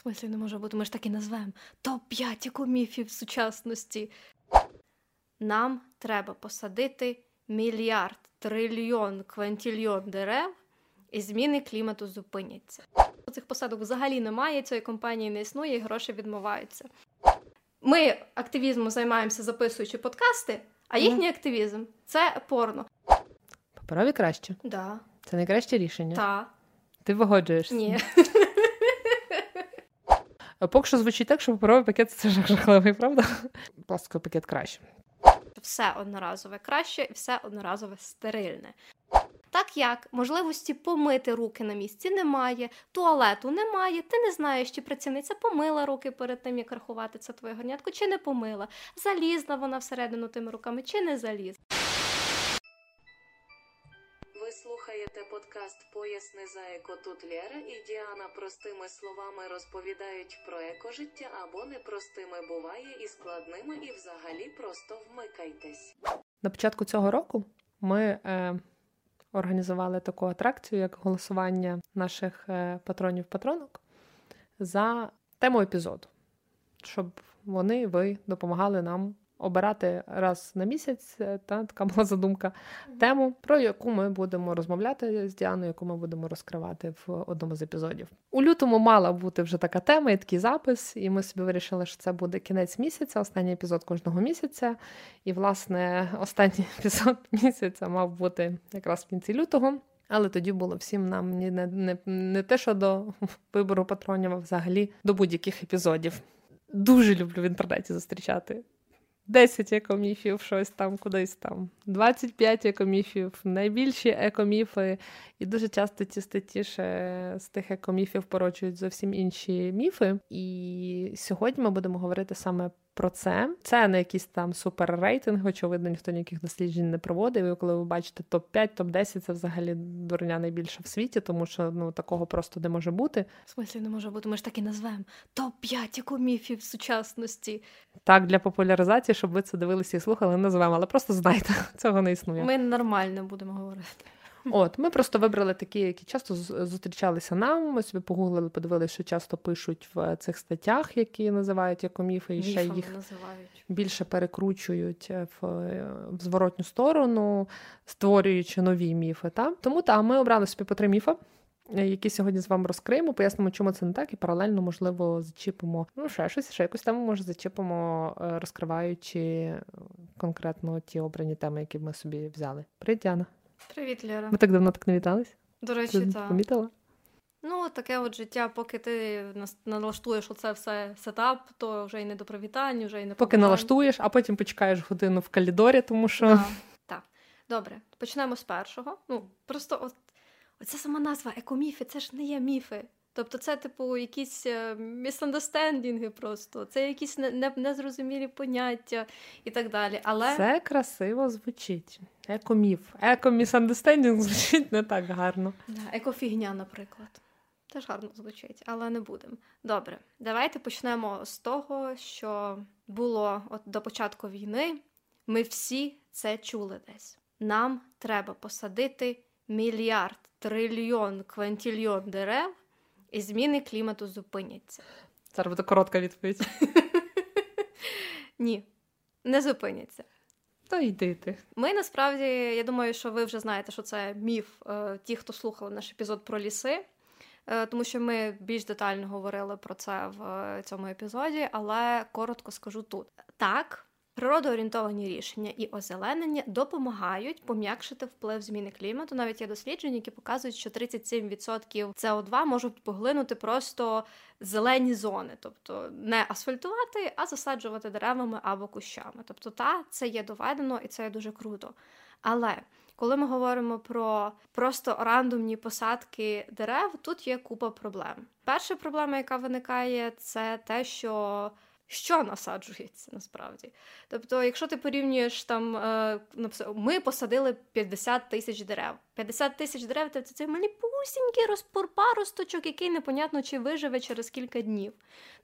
В смислі не може бути? Ми ж так і назвемо. Топ-5 екоміфів сучасності. Нам треба посадити 1 мільярд, трильйон, квантільйон дерев, і зміни клімату зупиняться. Цих посадок взагалі немає, цієї компанії не існує, і гроші відмиваються. Ми активізмом займаємося, записуючи подкасти, а їхній активізм – це порно. Паперові краще? Так. Да. Це найкраще рішення? Так. Ти погоджуєшся? Ні. Поки що звучить так, що паперовий пакет – це жахливий, правда? Пластиковий пакет краще. Все одноразове краще і все одноразове стерильне. Так як можливості помити руки на місці немає, туалету немає, ти не знаєш, чи працівниця помила руки перед тим, як рахувати це твоє горнятко, чи не помила, залізла вона всередину тими руками, чи не залізла. Ви слухаєте подкаст «Поясни за еко». Тут Лєра і Діана простими словами розповідають про екожиття або непростими буває і складними, і взагалі просто вмикайтесь. На початку цього року ми організували таку атракцію, як голосування наших патронів-патронок за тему епізоду, щоб вони, ви допомагали нам обирати раз на місяць, така була задумка, тему, про яку ми будемо розмовляти з Діаною, яку ми будемо розкривати в одному з епізодів. У лютому мала бути вже така тема і такий запис, і ми собі вирішили, що це буде кінець місяця, останній епізод кожного місяця, і, власне, останній епізод місяця мав бути якраз в кінці лютого, але тоді було всім нам не те, що до вибору патронів, а взагалі до будь-яких епізодів. Дуже люблю в інтернеті зустрічати 10 екоміфів, щось там, кудись там, 25 екоміфів, найбільші екоміфи. І дуже часто ці статті з тих екоміфів породжують зовсім інші міфи. І сьогодні ми будемо говорити саме про це. Це не якийсь там суперрейтинг, очевидно, ніхто ніяких досліджень не проводив. І коли ви бачите топ-5, топ-10, це взагалі дурня найбільша в світі, тому що такого просто не може бути. В смислі не може бути? Ми ж так і назвемо. Топ-5 екоміфів сучасності. Так, для популяризації, щоб ви це дивилися і слухали, назвемо. Але просто знайте, цього не існує. Ми нормально будемо говорити. От, ми просто вибрали такі, які часто зустрічалися нам, ми собі погуглили, подивилися, що часто пишуть в цих статтях, які називають екоміфи, і ще їх більше перекручують в зворотню сторону, створюючи нові міфи. Та? Тому ми обрали собі по 3 міфи, які сьогодні з вами розкриємо, пояснимо, чому це не так, і паралельно, можливо, зачіпимо, ще якусь тему, може, зачіпимо, розкриваючи конкретно ті обрані теми, які ми собі взяли. Привіт, Діана. Привіт, Лєра. Ми так давно так не вітались. До речі, так. Помітила? Таке от життя, поки ти налаштуєш оце все сетап, то вже й не до привітань, вже й не поки налаштуєш, а потім почекаєш годину в коридорі, тому що... Так, так. Добре, почнемо з першого. Просто оця сама назва екоміфи, це ж не є міфи. Тобто це, якісь місандерстендінги просто, це якісь незрозумілі поняття і так далі, але... Це красиво звучить. Екоміф. Екомісандерстендінг звучить не так гарно. Екофігня, наприклад. Теж гарно звучить, але не будемо. Добре, давайте почнемо з того, що було до початку війни. Ми всі це чули десь. Нам треба посадити 1 мільярд, трильйон, квантільйон дерев, і зміни клімату зупиняться. Це буде коротка відповідь. Ні, не зупиняться. Та йди ти. Ми насправді, я думаю, що ви вже знаєте, що це міф, ті, хто слухали наш епізод про ліси, тому що ми більш детально говорили про це в цьому епізоді, але коротко скажу тут. Так, природоорієнтовані рішення і озеленення допомагають пом'якшити вплив зміни клімату. Навіть є дослідження, які показують, що 37% СО2 можуть поглинути просто зелені зони. Тобто не асфальтувати, а засаджувати деревами або кущами. Тобто це є доведено і це є дуже круто. Але коли ми говоримо про просто рандомні посадки дерев, тут є купа проблем. Перша проблема, яка виникає, це те, що насаджується насправді. Тобто, якщо ти порівнюєш, там, ми посадили 50 тисяч дерев. 50 тисяч дерев – це цей маліпусінький паросточок, який непонятно, чи виживе через кілька днів.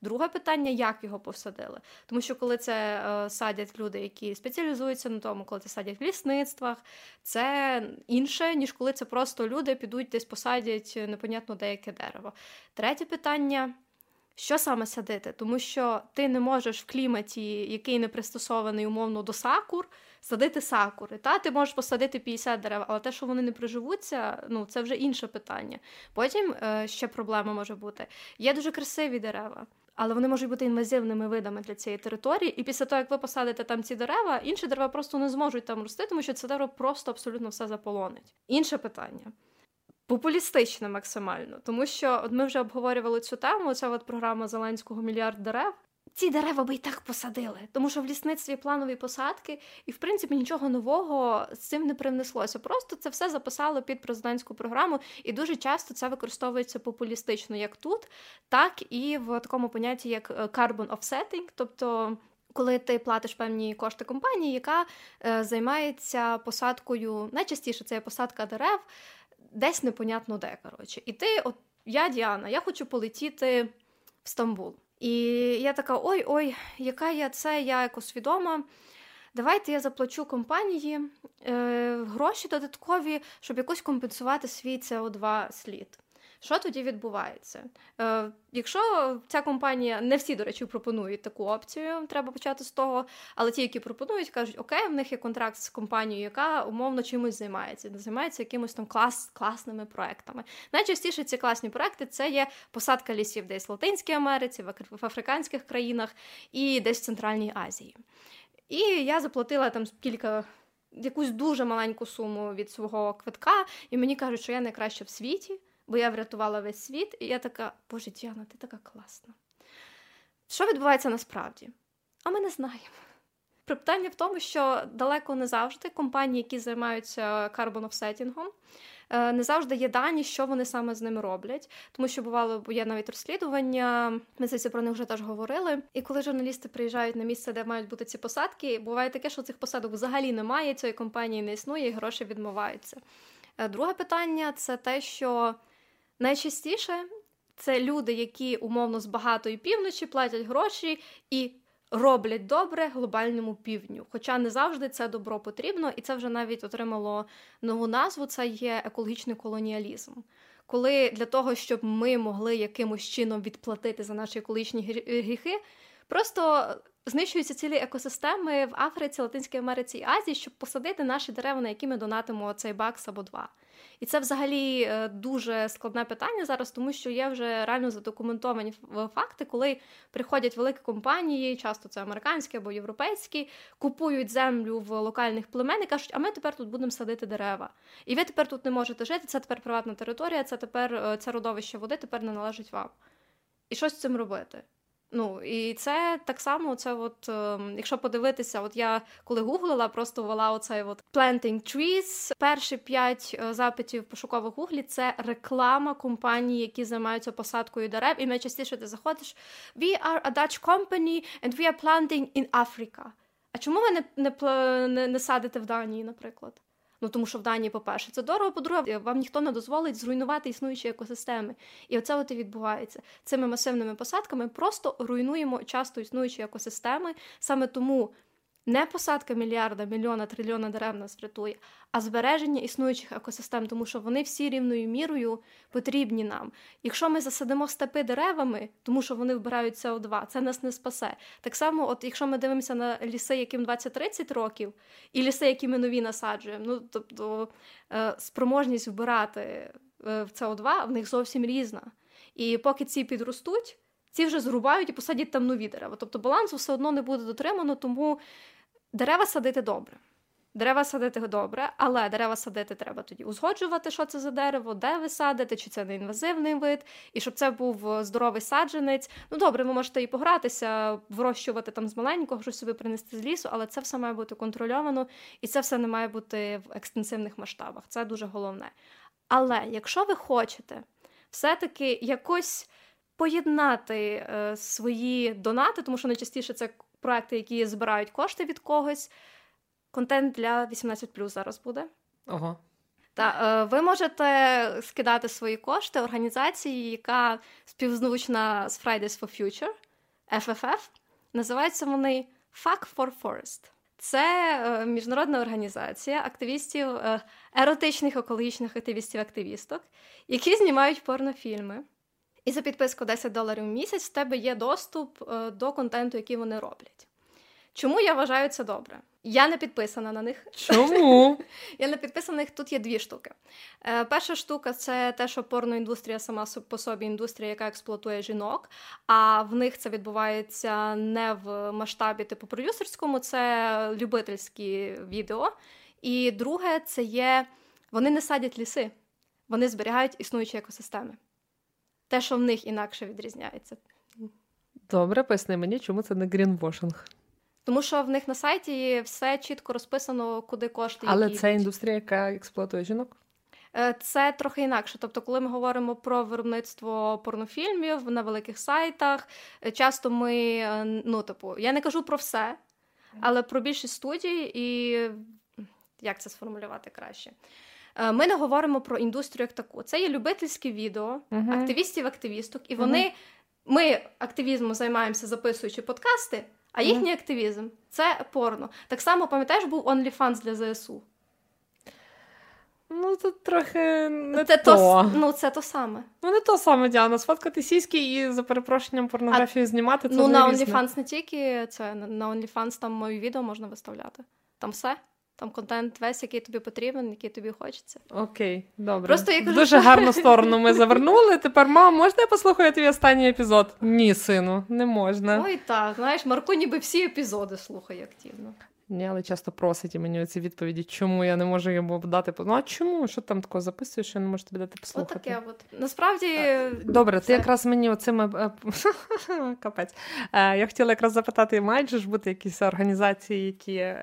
Друге питання – як його посадили? Тому що, коли це садять люди, які спеціалізуються на тому, коли це садять в лісництвах, це інше, ніж коли це просто люди підуть десь посадять непонятно деяке дерево. Третє питання – Що саме садити? Тому що ти не можеш в кліматі, який не пристосований умовно до сакур, садити сакури. Та? Ти можеш посадити 50 дерев, але те, що вони не приживуться, ну, це вже інше питання. Потім ще проблема може бути. Є дуже красиві дерева, але вони можуть бути інвазивними видами для цієї території, і після того, як ви посадите там ці дерева, інші дерева просто не зможуть там рости, тому що це дерево просто абсолютно все заполонить. Інше питання. Популістично максимально, тому що от ми вже обговорювали цю тему, ця от програма Зеленського «Мільярд дерев». Ці дерева би і так посадили, тому що в лісництві планові посадки, і, в принципі, нічого нового з цим не привнеслося. Просто це все записали під президентську програму, і дуже часто це використовується популістично як тут, так і в такому понятті, як «carbon offsetting», тобто коли ти платиш певні кошти компанії, яка займається посадкою, найчастіше це є посадка дерев, десь непонятно де, коротше. І ти, от я Діана, я хочу полетіти в Стамбул. І я така, ой-ой, яка я це, я екосвідома, давайте я заплачу компанії гроші додаткові, щоб якось компенсувати свій СО2 слід. Що тоді відбувається? Якщо ця компанія, не всі, до речі, пропонують таку опцію, треба почати з того, але ті, які пропонують, кажуть, окей, в них є контракт з компанією, яка умовно чимось займається якимось там класними проектами. Найчастіше ці класні проекти – це є посадка лісів десь в Латинській Америці, в африканських країнах і десь в Центральній Азії. І я заплатила там якусь дуже маленьку суму від свого квитка, і мені кажуть, що я найкраща в світі, бо я врятувала весь світ, і я така, боже, Діана, ти така класна. Що відбувається насправді? А ми не знаємо. Питання в тому, що далеко не завжди компанії, які займаються карбон-офсетінгом, не завжди є дані, що вони саме з ними роблять. Тому що бувало, є навіть розслідування, ми це про них вже теж говорили. І коли журналісти приїжджають на місце, де мають бути ці посадки, буває таке, що цих посадок взагалі немає, цієї компанії не існує, і гроші відмиваються. Друге питання – це те, що найчастіше це люди, які умовно з багатої півночі платять гроші і роблять добре глобальному півдню. Хоча не завжди це добро потрібно, і це вже навіть отримало нову назву, це є екологічний колоніалізм. Коли для того, щоб ми могли якимось чином відплатити за наші екологічні гріхи, просто знищуються цілі екосистеми в Африці, Латинській Америці і Азії, щоб посадити наші дерева, на які ми донатимо цей бакс або два. І це взагалі дуже складне питання зараз, тому що є вже реально задокументовані факти, коли приходять великі компанії, часто це американські або європейські, купують землю в локальних племен і кажуть, а ми тепер тут будемо садити дерева. І ви тепер тут не можете жити, це тепер приватна територія, це тепер це родовище води тепер не належить вам. І що з цим робити? Ну, і це так само, це от, якщо подивитися, от я коли гуглила, просто ввела оцей от planting trees, перші 5 запитів пошукових гуглі – це реклама компаній, які займаються посадкою дерев, і найчастіше ти заходиш «We are a Dutch company and we are planting in Africa». А чому ви не садите в Данії, наприклад? Ну, тому що в Данії, по-перше, це дорого, по-друге, вам ніхто не дозволить зруйнувати існуючі екосистеми. І оце от і відбувається. Цими масивними посадками просто руйнуємо часто існуючі екосистеми. Саме тому не посадка мільярда, мільйона, трильйона дерев нас врятує, а збереження існуючих екосистем, тому що вони всі рівною мірою потрібні нам. Якщо ми засадимо степи деревами, тому що вони вбирають СО2, це нас не спасе. Так само, от якщо ми дивимося на ліси, яким 20-30 років, і ліси, які ми нові насаджуємо, ну тобто спроможність вбирати в СО2 в них зовсім різна. І поки ці підростуть, ці вже зрубають і посадять там нові дерева. Тобто балансу все одно не буде дотримано, тому дерева садити добре. Дерева садити добре, але дерева садити треба тоді узгоджувати, що це за дерево, де ви садите, чи це не інвазивний вид, і щоб це був здоровий саджанець. Ну добре, ви можете і погратися, вирощувати там з маленького, щось собі принести з лісу, але це все має бути контрольовано, і це все не має бути в екстенсивних масштабах. Це дуже головне. Але якщо ви хочете все-таки якось поєднати свої донати, тому що найчастіше це проекти, які збирають кошти від когось. Контент для 18+, зараз буде. Ого. Та, ви можете скидати свої кошти організації, яка співзвучна з Fridays for Future, FFF. Називаються вони Fuck for Forest. Це міжнародна організація активістів, еротичних екологічних активістів-активісток, які знімають порнофільми. І за підписку $10 в місяць в тебе є доступ до контенту, який вони роблять. Чому я вважаю це добре? Я не підписана на них. Чому? Я не підписана на них. Тут є дві штуки. Перша штука – це те, що порноіндустрія сама по собі індустрія, яка експлуатує жінок, а в них це відбувається не в масштабі типу продюсерському, це любительські відео. І друге – це є, вони не садять ліси, вони зберігають існуючі екосистеми. Те, що в них інакше відрізняється. Добре, поясни мені, чому це не грінвошинг? Тому що в них на сайті все чітко розписано, куди кошти. Але це індустрія, яка експлуатує жінок? Це трохи інакше. Тобто, коли ми говоримо про виробництво порнофільмів на великих сайтах, часто ми, я не кажу про все, але про більшість студій і як це сформулювати краще. Ми не говоримо про індустрію як таку. Це є любительські відео, активістів-активісток, і ми активізмом займаємося, записуючи подкасти, а їхній активізм – це порно. Так само, пам'ятаєш, був OnlyFans для ЗСУ? Ну, це трохи не це то. Це то саме. Не то саме, Діана. Сфоткати сіськи і, за перепрошенням, порнографію знімати – це не різне. На OnlyFans не тільки це. На OnlyFans там мої відео можна виставляти. Там все. Там контент весь, який тобі потрібен, який тобі хочеться. Окей, добре. Просто, я кажу, дуже гарну сторону ми завернули. Тепер, мама, можна я послухаю твій останній епізод? Ні, сину, не можна. Ой, так, знаєш, Марко ніби всі епізоди слухає активно. Ні, але часто просить і мені оці відповіді, чому я не можу йому дати. А чому? Що ти там такого записуєш, що я не можу тобі дати послухати? Отаке от. Насправді... Добре, ти якраз мені оцими... Капець. Я хотіла якраз запитати, мають ж бути якісь організації, які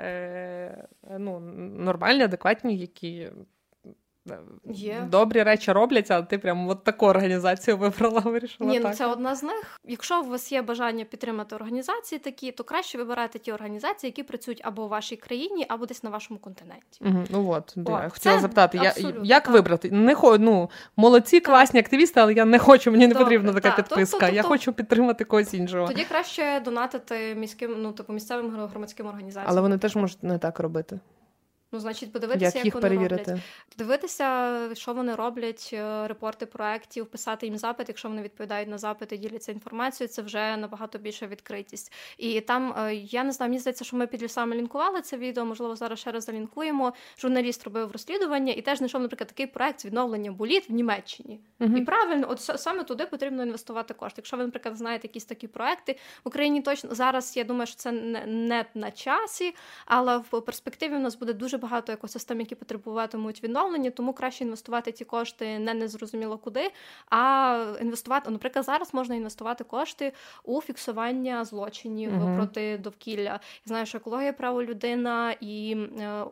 нормальні, адекватні, які добрі речі роблять, а ти прям от таку організацію вибрала, вирішила так. Ні, це одна з них. Якщо у вас є бажання підтримати організації такі, то краще вибирайте ті організації, які працюють або у вашій країні, або десь на вашому континенті. Я хотіла запитати, як вибрати? Молодці, класні активісти, але я не хочу, мені не потрібна така підписка. Я хочу підтримати когось іншого. Тоді краще донатити місцевим громадським організаціям. Але вони теж можуть не так робити. Значить, подивитися, як вони роблять. Дивитися, що вони роблять, репорти проєктів, писати їм запит. Якщо вони відповідають на запити, діляться інформацією, це вже набагато більша відкритість. І там, я не знаю, мені здається, що ми під лісами лінкували це відео, можливо, зараз ще раз залінкуємо. Журналіст робив розслідування і теж знайшов, наприклад, такий проєкт відновлення боліт в Німеччині. І правильно, от саме туди потрібно інвестувати кошти. Якщо ви, наприклад, знаєте якісь такі проєкти, в Україні точно зараз, я думаю, що це не на часі, але в перспективі у нас буде дуже багато екосистем, які потребуватимуть відновлення, тому краще інвестувати ці кошти незрозуміло куди, а інвестувати, наприклад, зараз можна інвестувати кошти у фіксування злочинів проти довкілля. Знаєш, екологія, право людина і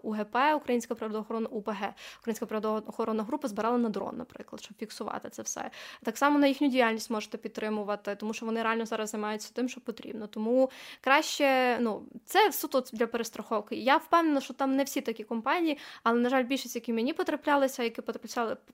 УГП, Українська природоохоронна УПГ, Українська природоохоронна група збирала на дрон, наприклад, щоб фіксувати це все. Так само на їхню діяльність можете підтримувати, тому що вони реально зараз займаються тим, що потрібно. Тому краще, це суто для перестраховки. Я впевнена, що там не всі такі компанії, але, на жаль, більшість, які мені потраплялися, які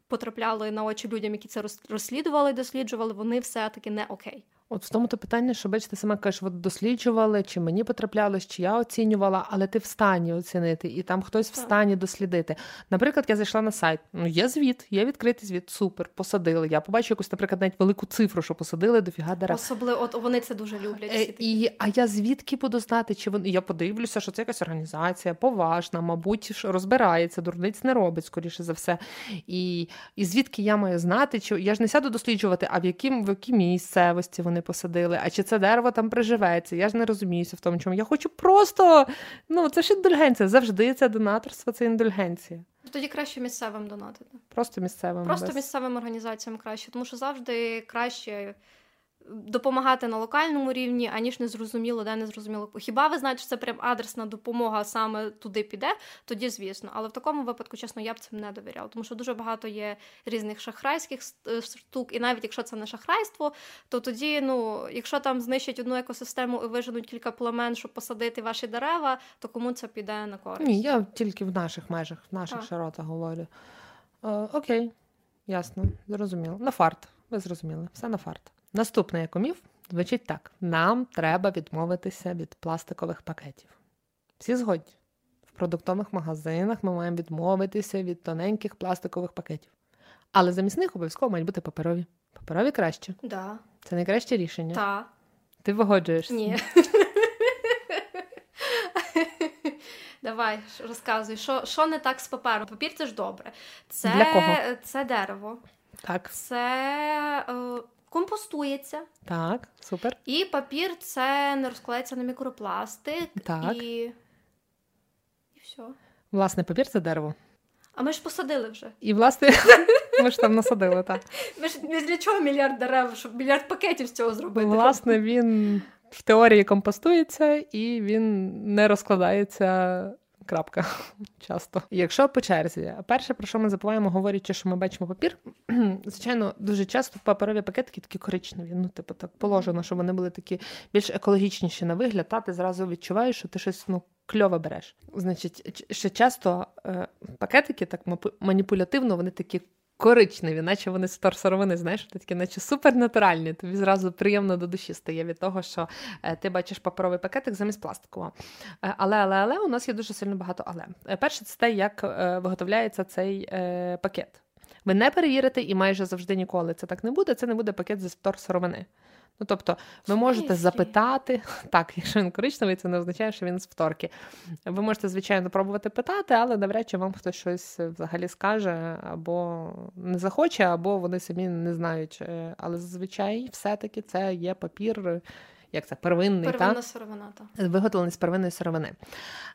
потрапляли на очі людям, які це розслідували, досліджували, вони все-таки не окей. От в тому-то питання, що, бачите, сама кажеш, от досліджували, чи мені потраплялось, чи я оцінювала, але ти в стані оцінити, і там хтось в стані дослідити. Наприклад, я зайшла на сайт, є звіт, є відкритий звіт, супер, посадили. Я побачу якусь, наприклад, навіть велику цифру, що посадили дофіга дерев. Особливо, от вони це дуже люблять. А я звідки буду знати, чи вони... Я подивлюся, що це якась організація, поважна, мабуть, розбирається, дурниць не робить, скоріше за все. І звідки я маю знати, чи... Я ж не сяду досліджувати, а в якій місцевості вони посадили, а чи це дерево там приживеться, я ж не розуміюся в тому, чому. Я хочу просто, це ж індульгенція, завжди це донаторство, це індульгенція. Тоді краще місцевим донатити. Просто місцевим організаціям краще, тому що завжди краще допомагати на локальному рівні, аніж незрозуміло, де незрозуміло. Хіба ви знаєте, що це прям адресна допомога саме туди піде, тоді звісно. Але в такому випадку, чесно, я б цим не довіряла, тому що дуже багато є різних шахрайських штук, і навіть якщо це не шахрайство, то тоді, якщо там знищать одну екосистему і виженуть кілька племен, щоб посадити ваші дерева, то кому це піде на користь? Ні, я тільки в наших межах, в наших широтах говорю. Окей, ясно, зрозуміло. На фарт, ви зрозуміли, все на фарт. Наступний екоміф звучить так. Нам треба відмовитися від пластикових пакетів. Всі згодні. В продуктових магазинах ми маємо відмовитися від тоненьких пластикових пакетів. Але замість них обов'язково мають бути паперові. Паперові краще? Да. Це найкраще рішення? Так. Ти погоджуєшся? Ні. Давай, розказуй, що не так з папером? Папір – це ж добре. Це, для кого? Це дерево. Так. Це компостується. Так, супер. І папір – це не розкладається на мікропластик. Так. І все. Власне, папір – це дерево. А ми ж посадили вже. І, власне, ми ж там насадили, так. Ми ж не для чого мільярд дерев, щоб мільярд пакетів з цього зробити. Власне, він в теорії компостується, і він не розкладається, крапка, часто. Якщо по черзі, перше, про що ми забуваємо, говорячи, що ми бачимо папір, звичайно, дуже часто паперові пакетики такі коричневі, ну, типу, так положено, щоб вони були такі більш екологічніші на вигляд, та ти зразу відчуваєш, що ти щось, ну, кльово береш. Значить, ще часто пакетики так маніпулятивно, вони такі коричневі, наче вони з торсоровини, знаєш, такі наче супернатуральні. Тобі зразу приємно до душі стає від того, що ти бачиш паперовий пакетик замість пластикового. Але, у нас є дуже сильно багато але. Перше, це те, як виготовляється цей пакет. Ви не перевірите, і майже завжди ніколи це так не буде. Це не буде пакет з торсоровини. Ну, тобто, ви можете запитати, так, якщо він коричневий, це не означає, що він з вторки. Ви можете, звичайно, пробувати питати, але навряд чи вам хтось щось взагалі скаже, або не захоче, або вони самі не знають. Але зазвичай все-таки це є папір, як це, первинний, так? Первинна сировина, так. Виготовлений з первинної сировини.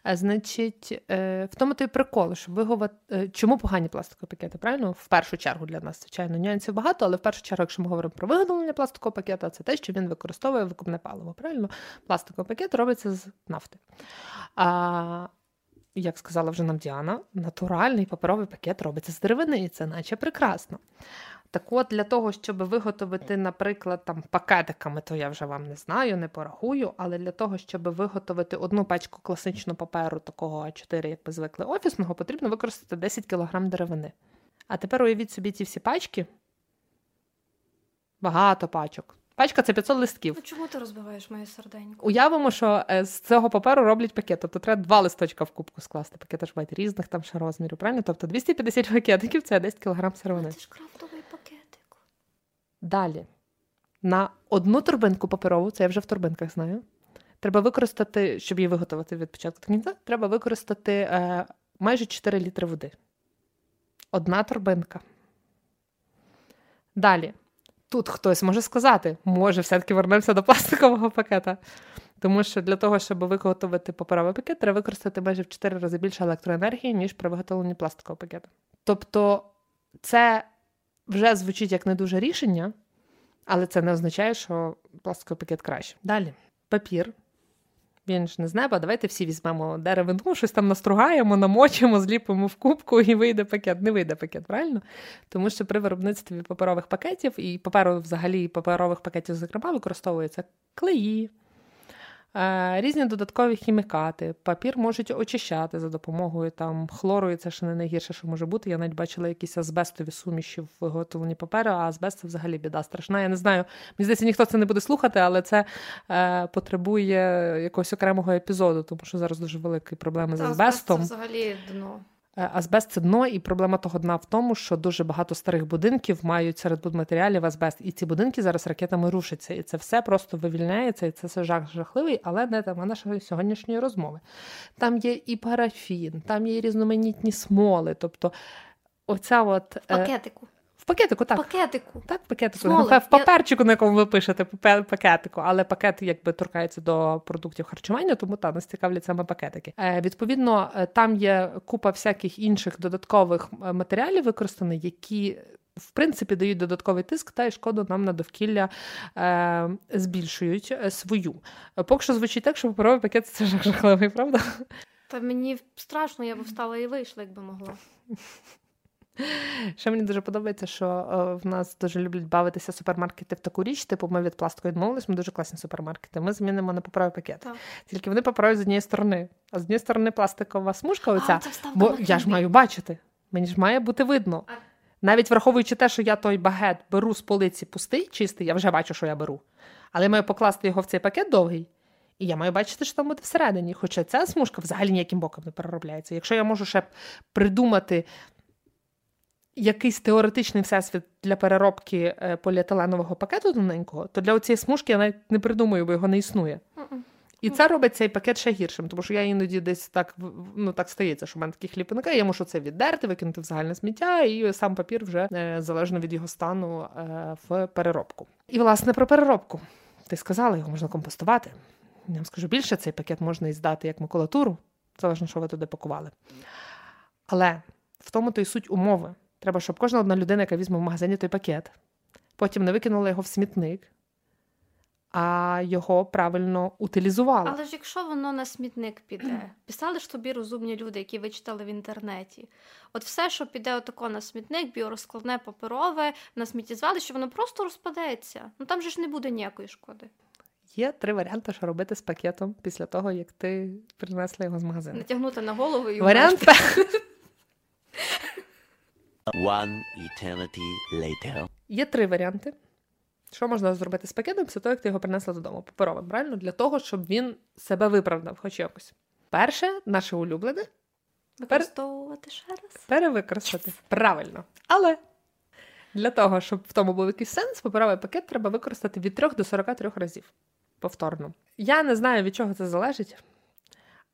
Значить, в тому той прикол, що чому погані пластикові пакети, правильно? В першу чергу для нас, звичайно, нюансів багато, але в першу чергу, якщо ми говоримо про виготовлення пластикового пакета, це те, що він використовує викопне паливо, правильно? Пластиковий пакет робиться з нафти. А як сказала вже нам Діана, натуральний паперовий пакет робиться з деревини, і це наче прекрасно. Так от, для того, щоб виготовити, наприклад, там, пакетиками, то я вже вам не знаю, не порахую, але для того, щоб виготовити одну пачку класичного паперу, такого А4, як би звикли, офісного, потрібно використати 10 кг деревини. А тепер уявіть собі ці всі пачки. Багато пачок. Пачка – це 500 листків. Ну, чому ти розбиваєш мою серденьку? Уявимо, що з цього паперу роблять пакет. Тобто треба 2 листочка в кубку скласти. Пакети ж бувають різних там ще розмірів, правильно? Тобто 250 пакетиків – це 10 кг сировини. Це ж крафтовий пакетик. Далі. На одну торбинку паперову, це я вже в торбинках знаю, треба використати, щоб її виготовити від початку до кінця, треба використати майже 4 літри води. Одна торбинка. Далі. Тут хтось може сказати, може, все-таки вернемося до пластикового пакета. Тому що для того, щоб виготовити паперовий пакет, треба використати майже в 4 рази більше електроенергії, ніж при виготовленні пластикового пакету. Тобто це вже звучить як не дуже рішення, але це не означає, що пластиковий пакет краще. Далі. Папір. Він ж не з неба. Давайте всі візьмемо деревину, щось там настругаємо, намочимо, зліпимо в кубку і вийде пакет. Не вийде пакет, правильно? Тому що при виробництві паперових пакетів і паперу взагалі, паперових пакетів, зокрема, використовуються клеї, різні додаткові хімікати. Папір можуть очищати за допомогою там хлору, і це ще не найгірше, що може бути. Я навіть бачила якісь азбестові суміші в виготовленні паперу, а азбест – це взагалі біда страшна. Я не знаю, мені здається, ніхто це не буде слухати, але це потребує якогось окремого епізоду, тому що зараз дуже великі проблеми з азбестом. Азбест – це взагалі дно. Азбест – це дно, і проблема того дна в тому, що дуже багато старих будинків мають серед будматеріалів азбест, і ці будинки зараз ракетами рушаться, і це все просто вивільняється, і це все жахливий, але не тема нашої сьогоднішньої розмови. Там є і парафін, там є і різноманітні смоли, тобто оця от... В пакетику. В паперчику, на якому ви пишете пакетику, але пакет якби торкається до продуктів харчування, тому та нас цікавлять саме пакетики. Відповідно, там є купа всяких інших додаткових матеріалів використаних, які в принципі дають додатковий тиск та й шкоду нам на довкілля збільшують свою. Поки що звучить так, що паперовий пакет це жахливий, правда? Та мені страшно, я б встала і вийшла, якби могла. Ще мені дуже подобається, що в нас дуже люблять бавитися супермаркети в таку річ, типу ми від пластику відмовились, ми дуже класні супермаркети, ми замінимо на паперові пакети. Тільки вони паперові з однієї сторони, а з однієї сторони пластикова смужка оця, бо я ж маю бачити, мені ж має бути видно. Навіть враховуючи те, що я той багет беру з полиці пустий, чистий, я вже бачу, що я беру, але я маю покласти його в цей пакет довгий. І я маю бачити, що там буде всередині, хоча ця смужка взагалі ніяким боком не переробляється. Якщо я можу ще придумати якийсь теоретичний всесвіт для переробки поліетиленового пакету тоненького, то для цієї смужки я навіть не придумую, бо його не існує. І це робить цей пакет ще гіршим, тому що я іноді десь так, ну так стається, що в мене такі хліпинки, я можу це віддерти, викинути в загальне сміття, і сам папір вже залежно від його стану в переробку. І, власне, про переробку. Ти сказала, його можна компостувати. Я вам скажу більше, цей пакет можна і здати як макулатуру, залежно, що ви туди пакували. Але в тому-то і суть умови. Треба, щоб кожна одна людина, яка візьме в магазині той пакет, потім не викинула його в смітник, а його правильно утилізували. Але ж якщо воно на смітник піде, писали ж тобі розумні люди, які ви читали в інтернеті, от все, що піде отако на смітник, біорозкладне, паперове, на сміттєзвалище, воно просто розпадеться. Ну там же ж не буде ніякої шкоди. Є три варіанти, що робити з пакетом після того, як ти принесла його з магазину. Натягнути на голову і... Варіант перший. One eternity later. Є три варіанти. Що можна зробити з пакетом після того, як ти його принесла додому? Паперовим, правильно? Для того, щоб він себе виправдав хоч якось. Перше, наше улюблене. Використовувати ще раз. Перевикористати. Правильно. Але для того, щоб в тому був якийсь сенс, паперовий пакет треба використати від 3 до 43 разів. Повторно. Я не знаю, від чого це залежить.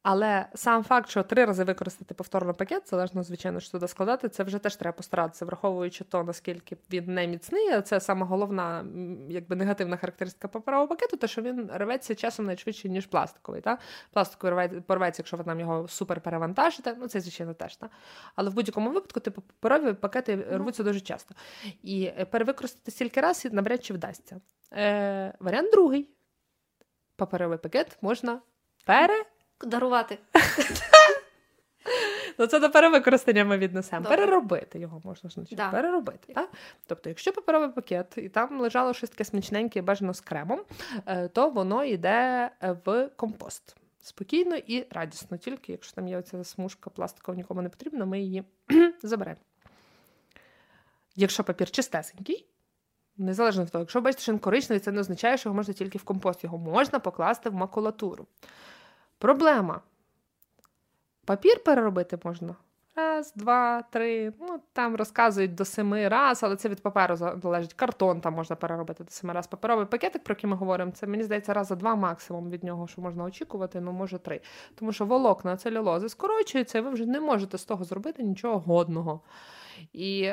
Але сам факт, що 3 рази використати повторно пакет, залежно, звичайно, що туди складати, це вже теж треба постаратися, враховуючи то, наскільки він не міцний, а це саме головна, якби, негативна характеристика паперового пакету, те, що він рветься часом найшвидше, ніж пластиковий. Та? Пластиковий порветься, якщо ви там його супер перевантажите, ну це, звичайно, теж. Та? Але в будь-якому випадку, типу, паперові пакети рвуться дуже часто. І перевикористати стільки разів навряд чи вдасться. Варіант другий. Паперовий пакет можна дарувати. Ну, це до перевикористання ми віднесемо. Добре. Переробити його можна ж да. Переробити. Так? Тобто, якщо паперовий пакет, і там лежало щось таке смачненьке, бажано з кремом, то воно йде в компост. Спокійно і радісно. Тільки якщо там є оця смужка пластикова, нікому не потрібна, ми її заберемо. Якщо папір чистесенький, незалежно від того, якщо бачите, що він коричневий, це не означає, що його можна тільки в компост. Його можна покласти в макулатуру. Проблема. Папір переробити можна. 1, 2, 3. Ну, там розказують до 7 раз, але це від паперу залежить. Картон там можна переробити до 7 раз. Паперовий пакетик, про який ми говоримо, це, мені здається, раз за 2 максимум від нього, що можна очікувати, ну, може 3. Тому що волокна целюлози скорочуються, і ви вже не можете з того зробити нічого годного. І...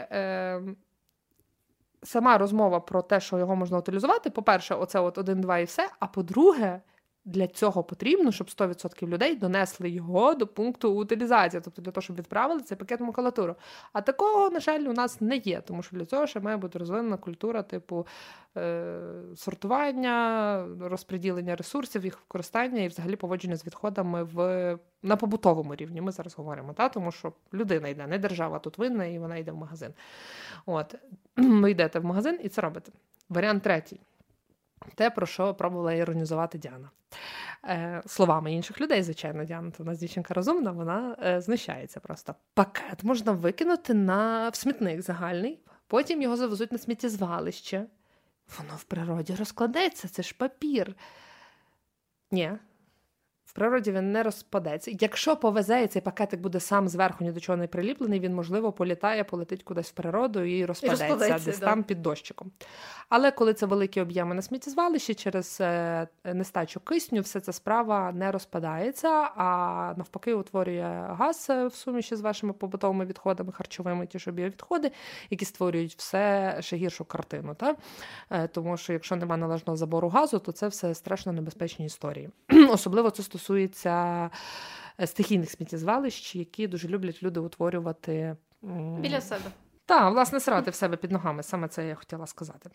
сама розмова про те, що його можна утилізувати, по-перше, оце от 1, 2 і все, а по-друге, для цього потрібно, щоб 100% людей донесли його до пункту утилізації, тобто для того, щоб відправили цей пакет в макулатуру. А такого, на жаль, у нас не є, тому що для цього ще має бути розвинена культура типу сортування, розподілення ресурсів, їх використання і взагалі поводження з відходами на побутовому рівні. Ми зараз говоримо, та? Тому що людина йде, не держава тут винна, і вона йде в магазин. От. Ви йдете в магазин і це робите. Варіант третій. Те, про що пробувала іронізувати Діана. Словами інших людей, звичайно, Діана, то в нас дівчинка розумна, вона знущається просто. Пакет можна викинути в смітник загальний, потім його завезуть на сміттєзвалище. Воно в природі розкладеться, це ж папір. Ні, в природі він не розпадеться. Якщо повезе, і цей пакетик буде сам зверху ні до чого не приліплений, він, можливо, полетить кудись в природу і розпадеться десь там під дощиком. Але коли це великі об'єми на сміттєзвалищі, через нестачу кисню, все ця справа не розпадається, а навпаки утворює газ в суміші з вашими побутовими відходами, харчовими, ті ж біовідходи, які створюють все ще гіршу картину. Та? Тому що якщо немає належного забору газу, то це все страшно небезпечні історії. Особливо це стосується стихійних сміттєзвалищ, які дуже люблять люди утворювати... біля себе. Так, власне, срати в себе під ногами. Саме це я хотіла сказати.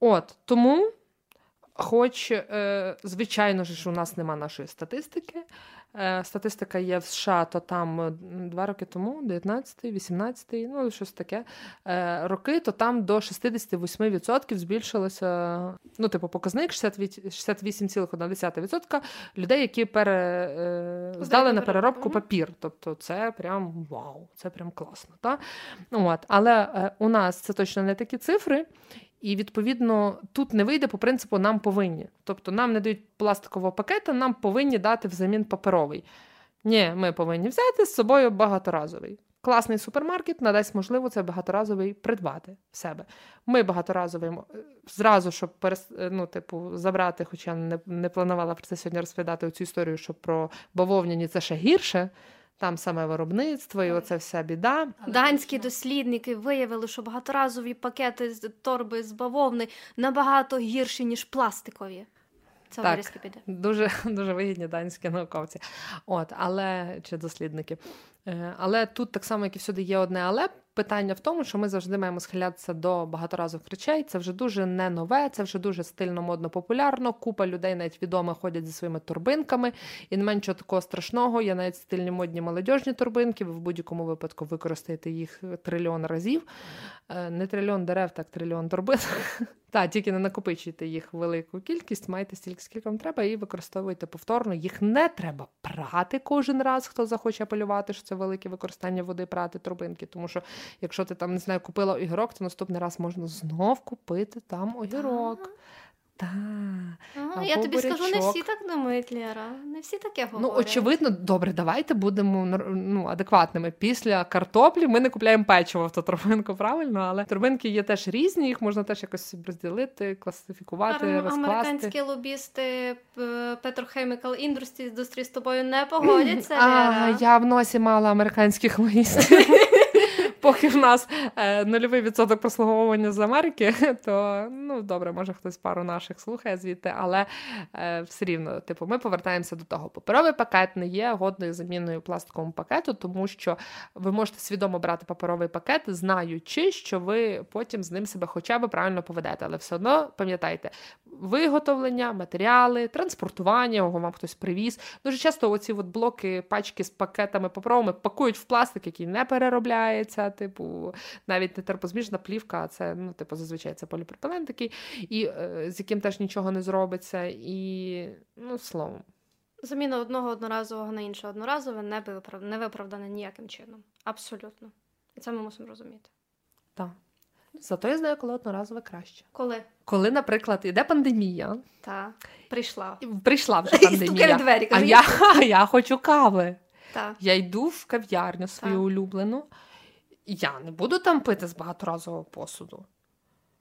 От, тому, хоч, звичайно ж, у нас нема нашої статистики. Статистика є в США, то там 2 роки тому, 19-й, 18-й, ну, щось таке, роки, то там до 68% збільшилося, ну, типу, показник 68,1% людей, які здали на переробку папір. Тобто це прям вау, це прям класно, так? От. Але у нас це точно не такі цифри, і, відповідно, тут не вийде по принципу «нам повинні». Тобто нам не дають пластикового пакета, нам повинні дати взамін паперовий. Ні, ми повинні взяти з собою багаторазовий. класний супермаркет надасть можливо це багаторазовий придбати в себе. Ми багаторазовий зразу, щоб забрати, хоча не планувала про це сьогодні розповідати, оцю історію, що про бавовняні це ще гірше. Там саме виробництво і оце вся біда. Данські дослідники виявили, що багаторазові пакети з торби з бавовни набагато гірші, ніж пластикові. Це так, вирізки піде. Дуже, дуже вигідні данські науковці. Чи дослідники. Але тут так само, як і всюди, є одне але. Питання в тому, що ми завжди маємо схилятися до багаторазових речей. Це вже дуже не нове, це вже дуже стильно, модно, популярно. Купа людей, навіть відомо, ходять зі своїми торбинками. І не менше такого страшного. Є навіть стильні, модні, молодіжні торбинки. Ви в будь-якому випадку використаєте їх трильйон разів. Не трильйон дерев, так трильйон торбин. Та, тільки не накопичуйте їх велику кількість, майте стільки, скільки вам треба, і використовуйте повторно. Їх не треба прати кожен раз, хто захоче апелювати, що це велике використання води, прати торбинки, тому що якщо ти там, не знаю, купила огірок, то наступний раз можна знов купити там огірок. Та, я тобі скажу, не всі так думають, Лєра. Не всі таке говорять. Ну, очевидно, добре, давайте будемо адекватними. Після картоплі ми не купляємо печиво в ту торбинку, правильно? Але торбинки є теж різні, їх можна теж якось розділити, класифікувати, розкласти. Американські лобісти Petrochemical Industries з тобою не погодяться, Лєра. Я в носі мала американських лобістів. Поки в нас нульовий відсоток прослуговування з Америки, то, добре, може хтось пару наших слухає звідти, але все рівно, ми повертаємося до того. Паперовий пакет не є годною заміною пластиковому пакету, тому що ви можете свідомо брати паперовий пакет, знаючи, що ви потім з ним себе хоча б правильно поведете, але все одно, пам'ятайте, виготовлення, матеріали, транспортування, його вам хтось привіз. Дуже часто оці блоки, пачки з пакетами паперовими пакують в пластик, який не переробляється, навіть не терпозміжна плівка, а це, зазвичай це поліпропилен такий, і з яким теж нічого не зробиться, і, словом. Заміна одного одноразового на інше одноразове не виправдана ніяким чином. Абсолютно. І це ми мусимо розуміти. Так. Зато я знаю, коли одноразове краще. Коли? Коли, наприклад, іде пандемія. Так, прийшла вже пандемія. І двері, я хочу кави. Так. Я йду в кав'ярню свою улюблену. Я не буду там пити з багаторазового посуду.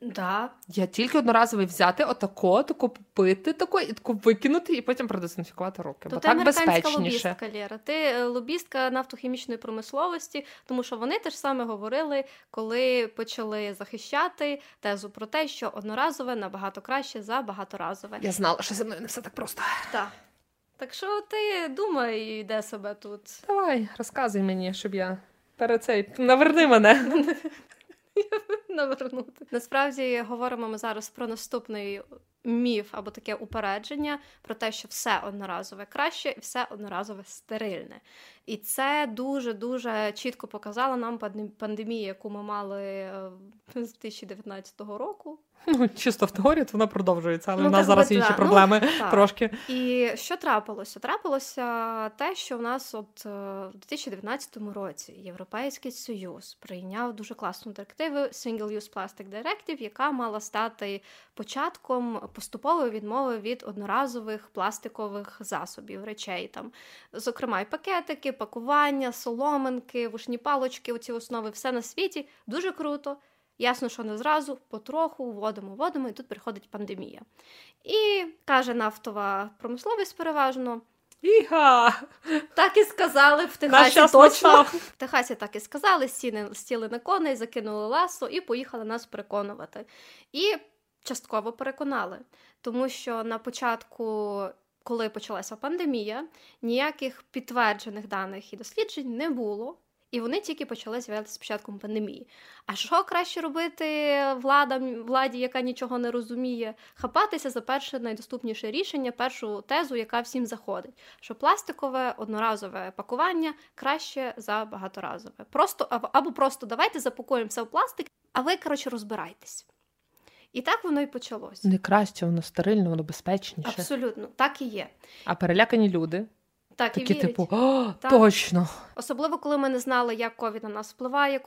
Да. Я тільки одноразовий взяти, отако пити, і тако викинути, і потім продезінфікувати руки. Бо так безпечніше. Ти американська лобістка, Лєра. Ти лобістка нафтохімічної промисловості, тому що вони теж саме говорили, коли почали захищати тезу про те, що одноразове набагато краще за багаторазове. Я знала, що зі мною не все так просто. Так. Так що ти думай, де себе тут. Давай, розказуй мені, щоб я... наверни мене. Навернути. Насправді, говоримо ми зараз про наступний міф або таке упередження про те, що все одноразове краще і все одноразове стерильне. І це дуже-дуже чітко показала нам пандемія, яку ми мали з 2019 року. Чисто в теорії, то вона продовжується, але в нас зараз інші проблеми трошки. І що трапилося? Трапилося те, що в нас в 2019 році Європейський Союз прийняв дуже класну директиву Single-Use Plastic Directive, яка мала стати початком поступової відмови від одноразових пластикових засобів, речей. Там, зокрема, і пакетики, пакування, соломинки, вушні палочки, оці основи, все на світі. Дуже круто. Ясно, що не зразу, потроху, вводимо, і тут приходить пандемія. І, каже нафтова промисловість переважно, іга! Так і сказали в Техасі точно. В Техасі так і сказали, сіли на коней, закинули ласо і поїхали нас переконувати. І частково переконали, тому що на початку... Коли почалася пандемія, ніяких підтверджених даних і досліджень не було, і вони тільки почали з'являтися з початком пандемії. А що краще робити владі, яка нічого не розуміє? Хапатися за перше найдоступніше рішення, першу тезу, яка всім заходить. Що пластикове, одноразове пакування краще за багаторазове. Просто давайте запакуємо все в пластик, а ви, розбирайтесь. І так воно і почалось. Не краще, воно стерильно, воно безпечніше. Абсолютно, так і є. А перелякані люди? Так, і вірять. Типу, так. Точно. Особливо, коли ми не знали, як ковід на нас впливає,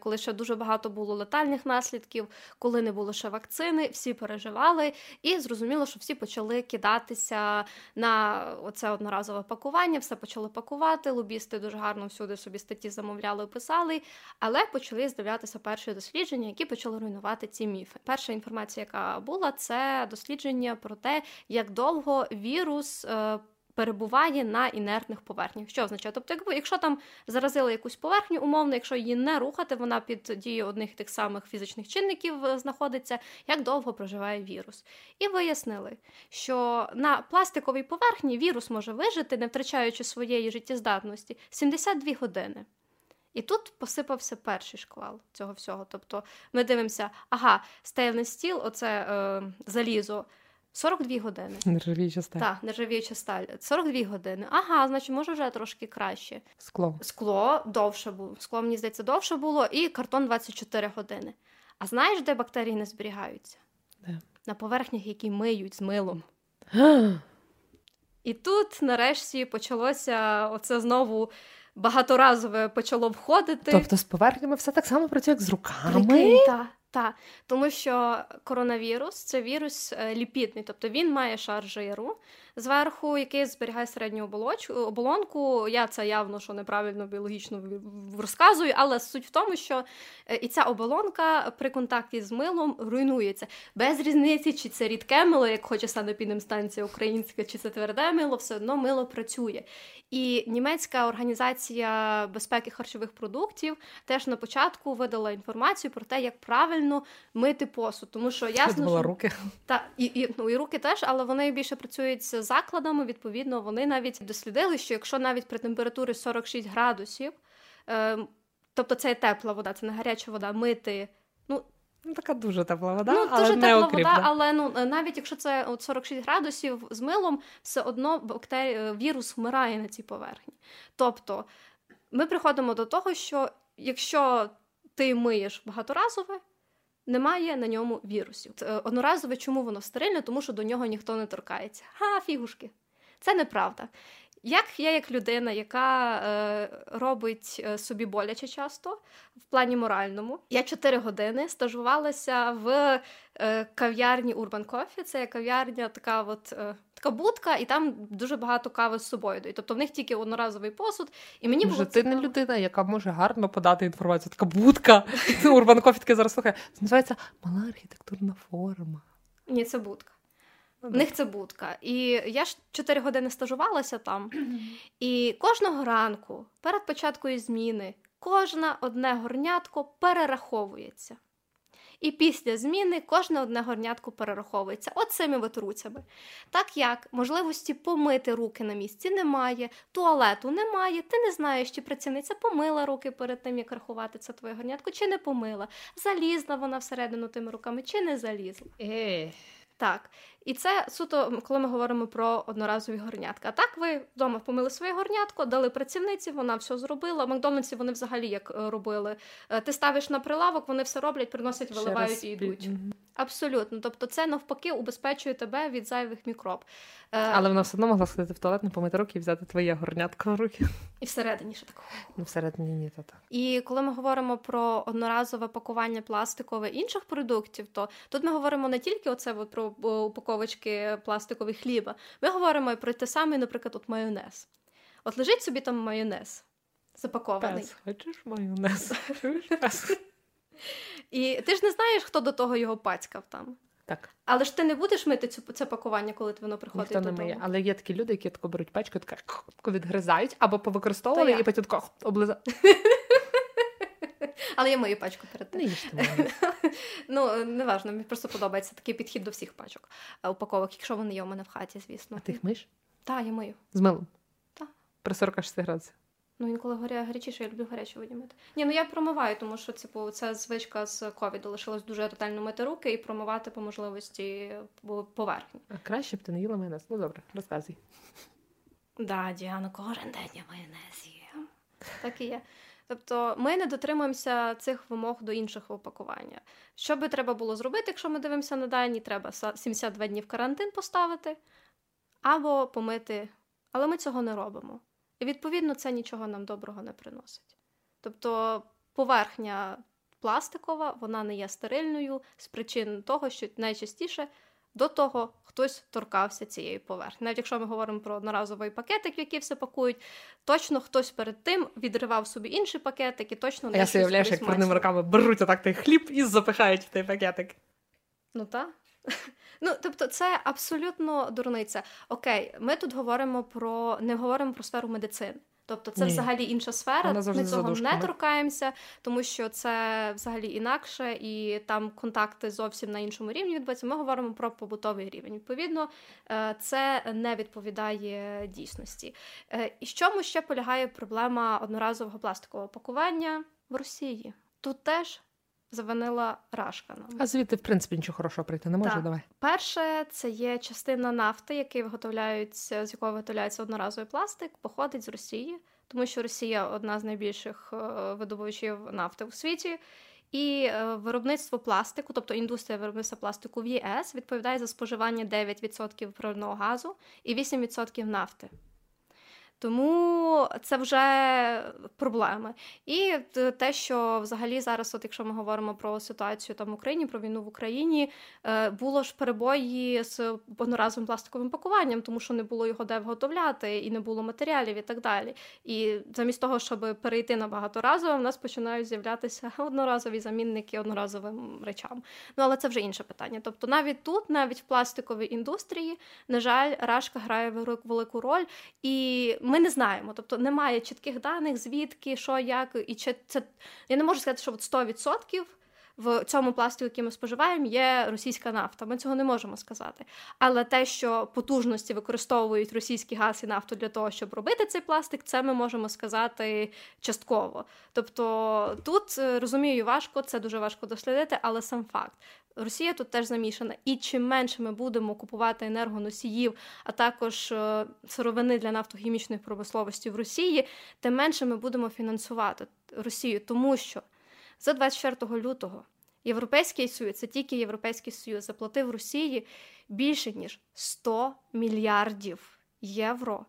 коли ще дуже багато було летальних наслідків, коли не було ще вакцини, всі переживали. І зрозуміло, що всі почали кидатися на оце одноразове пакування, все почали пакувати, лобісти дуже гарно всюди собі статті замовляли, писали, але почали з'являтися перші дослідження, які почали руйнувати ці міфи. Перша інформація, яка була, це дослідження про те, як довго вірус перебуває на інертних поверхнях. Що означає? Тобто, якщо там заразили якусь поверхню, умовно, якщо її не рухати, вона під дією одних і тих самих фізичних чинників знаходиться, як довго проживає вірус. І вияснили, що на пластиковій поверхні вірус може вижити, не втрачаючи своєї життєздатності, 72 години. І тут посипався перший шквал цього всього. Тобто, ми дивимося, стейлний стіл, оце залізо, 42 години. Нержавіюча сталь. Так, нержавіюча сталь. 42 години. Значить, може вже трошки краще. Скло довше було. Скло, мені здається, довше було. І картон 24 години. А знаєш, де бактерії не зберігаються? Де? На поверхнях, які миють з милом. І тут, нарешті, почалося оце знову багаторазове почало входити. Тобто з поверхнями все так само працює, як з руками? Так. Так, тому що коронавірус – це вірус ліпідний, тобто він має шар жиру зверху, який зберігає середню оболонку. Я це явно, що неправильно біологічно розказую, але суть в тому, що і ця оболонка при контакті з милом руйнується. Без різниці, чи це рідке мило, як хоче санепідемстанція українська, чи це тверде мило, все одно мило працює. І німецька організація безпеки харчових продуктів теж на початку видала інформацію про те, як правильно мити посуд, тому що ясно, що руки. Та, і руки теж, але вони більше працюють з закладами, відповідно, вони навіть дослідили, що якщо навіть при температурі 46 градусів, тобто це тепла вода, це не гаряча вода, мити, така дуже тепла вода, але не окріпна. Вода, але навіть якщо це 46 градусів з милом, все одно вірус вмирає на цій поверхні. Тобто, ми приходимо до того, що якщо ти миєш багаторазове, немає на ньому вірусів. Одноразове, чому воно стерильне? Тому що до нього ніхто не торкається. Фігушки. Це неправда. Я як людина, яка робить собі боляче часто, в плані моральному, я 4 години стажувалася в кав'ярні Urban Coffee. Це кав'ярня, така будка, і там дуже багато кави з собою. Тобто в них тільки одноразовий посуд. І мені було ти не людина, яка може гарно подати інформацію. Така будка. Urban Coffee таке зараз слухає. Це називається «Мала архітектурна форма». Ні, це будка. В них це будка. І я ж 4 години стажувалася там. І кожного ранку, перед початком зміни, кожне одне горнятко перераховується. І після зміни кожне одне горнятко перераховується. Цими витруцями. Так як можливості помити руки на місці немає, туалету немає, ти не знаєш, чи працівниця помила руки перед тим, як рахувати це твоє горнятко, чи не помила. Залізла вона всередину тими руками, чи не залізла. Так, і це суто, коли ми говоримо про одноразові горнятки. А так ви вдома помили своє горнятко, дали працівниці, вона все зробила. В Макдональдсі вони взагалі як робили. Ти ставиш на прилавок, вони все роблять, приносять, виливають і йдуть. Абсолютно. Тобто це навпаки убезпечує тебе від зайвих мікроб. Але вона все одно могла сходити в туалет, не помити руки і взяти твоє горнятко в руки. І всередині ще такого. Всередині ні, то так. І коли ми говоримо про одноразове пакування пластикове інших продуктів, то тут ми говоримо не тільки оце про упаковочки пластикових хліба. Ми говоримо і про те саме, наприклад, майонез. Лежить собі там майонез запакований. Пес, хочеш майонез? І ти ж не знаєш, хто до того його пацькав там. Так. Але ж ти не будеш мити це пакування, коли воно приходить додому. Ніхто не миє. Але є такі люди, які тако беруть пачку, тако відгризають, або повикористовували, і потім тако облизають. Але я мою пачку перед тим. Неважно, мені просто подобається такий підхід до всіх пачок упаковок, якщо вони є у мене в хаті, звісно. А ти їх миєш? Так, я мию. З милом? Так. При 46 градусах? Інколи гарячіше, я люблю гарячу воду мити. Я промиваю, тому що ця звичка з ковіду лишилась дуже ретельно мити руки і промивати по можливості поверхні. А краще б ти не їла майонез. Добре, розказуй. Так, Діана, кожен день я майонез їм. Так і є. Тобто ми не дотримуємося цих вимог до іншого упакування. Що би треба було зробити, якщо ми дивимося на дані? Треба 72 днів карантин поставити або помити Але ми цього не робимо. І, відповідно, це нічого нам доброго не приносить. Тобто поверхня пластикова, вона не є стерильною з причин того, що найчастіше до того хтось торкався цієї поверхні. Навіть якщо ми говоримо про одноразовий пакетик, в який все пакують, точно хтось перед тим відривав собі інший пакетик і точно... А я собі уявляю, як перед ними руками беруть отак той хліб і запихають в той пакетик. Ну так. Ну, тобто це абсолютно дурниця. Окей, ми тут говоримо про... не говоримо про сферу медицини. Тобто це взагалі інша сфера, ми цього не торкаємося, тому що це взагалі інакше, і там контакти зовсім на іншому рівні відбуваються. Ми говоримо про побутовий рівень. Відповідно, це не відповідає дійсності. І в чому ще полягає проблема одноразового пластикового пакування в Росії? Тут теж завинила рашка нам. А звідти, в принципі, нічого хорошого прийти не може, давай. Перше, це є частина нафти, з якої виготовляється одноразовий пластик, походить з Росії, тому що Росія – одна з найбільших видобувачів нафти у світі. І виробництво пластику, тобто індустрія виробництва пластику в ЄС, відповідає за споживання 9% природного газу і 8% нафти. Тому це вже проблеми. І те, що взагалі зараз, от якщо ми говоримо про ситуацію там в Україні, про війну в Україні, було ж перебої з одноразовим пластиковим пакуванням, тому що не було його де виготовляти, і не було матеріалів і так далі. І замість того, щоб перейти на багаторазове, в нас починають з'являтися одноразові замінники одноразовим речам. Ну, але це вже інше питання. Тобто навіть тут, навіть в пластиковій індустрії, на жаль, рашка грає велику роль, і ми не знаємо, тобто немає чітких даних, звідки, що, як, і чи це... Я не можу сказати, що 100% в цьому пластику, який ми споживаємо, є російська нафта. Ми цього не можемо сказати. Але те, що потужності використовують російський газ і нафту для того, щоб робити цей пластик, це ми можемо сказати частково. Тобто тут, розумію, важко, це дуже важко дослідити, але сам факт. Росія тут теж замішана. І чим менше ми будемо купувати енергоносіїв, а також сировини для нафтохімічної промисловості в Росії, тим менше ми будемо фінансувати Росію. Тому що за 24 лютого Європейський Союз, це тільки Європейський Союз, заплатив Росії більше, ніж 100 мільярдів євро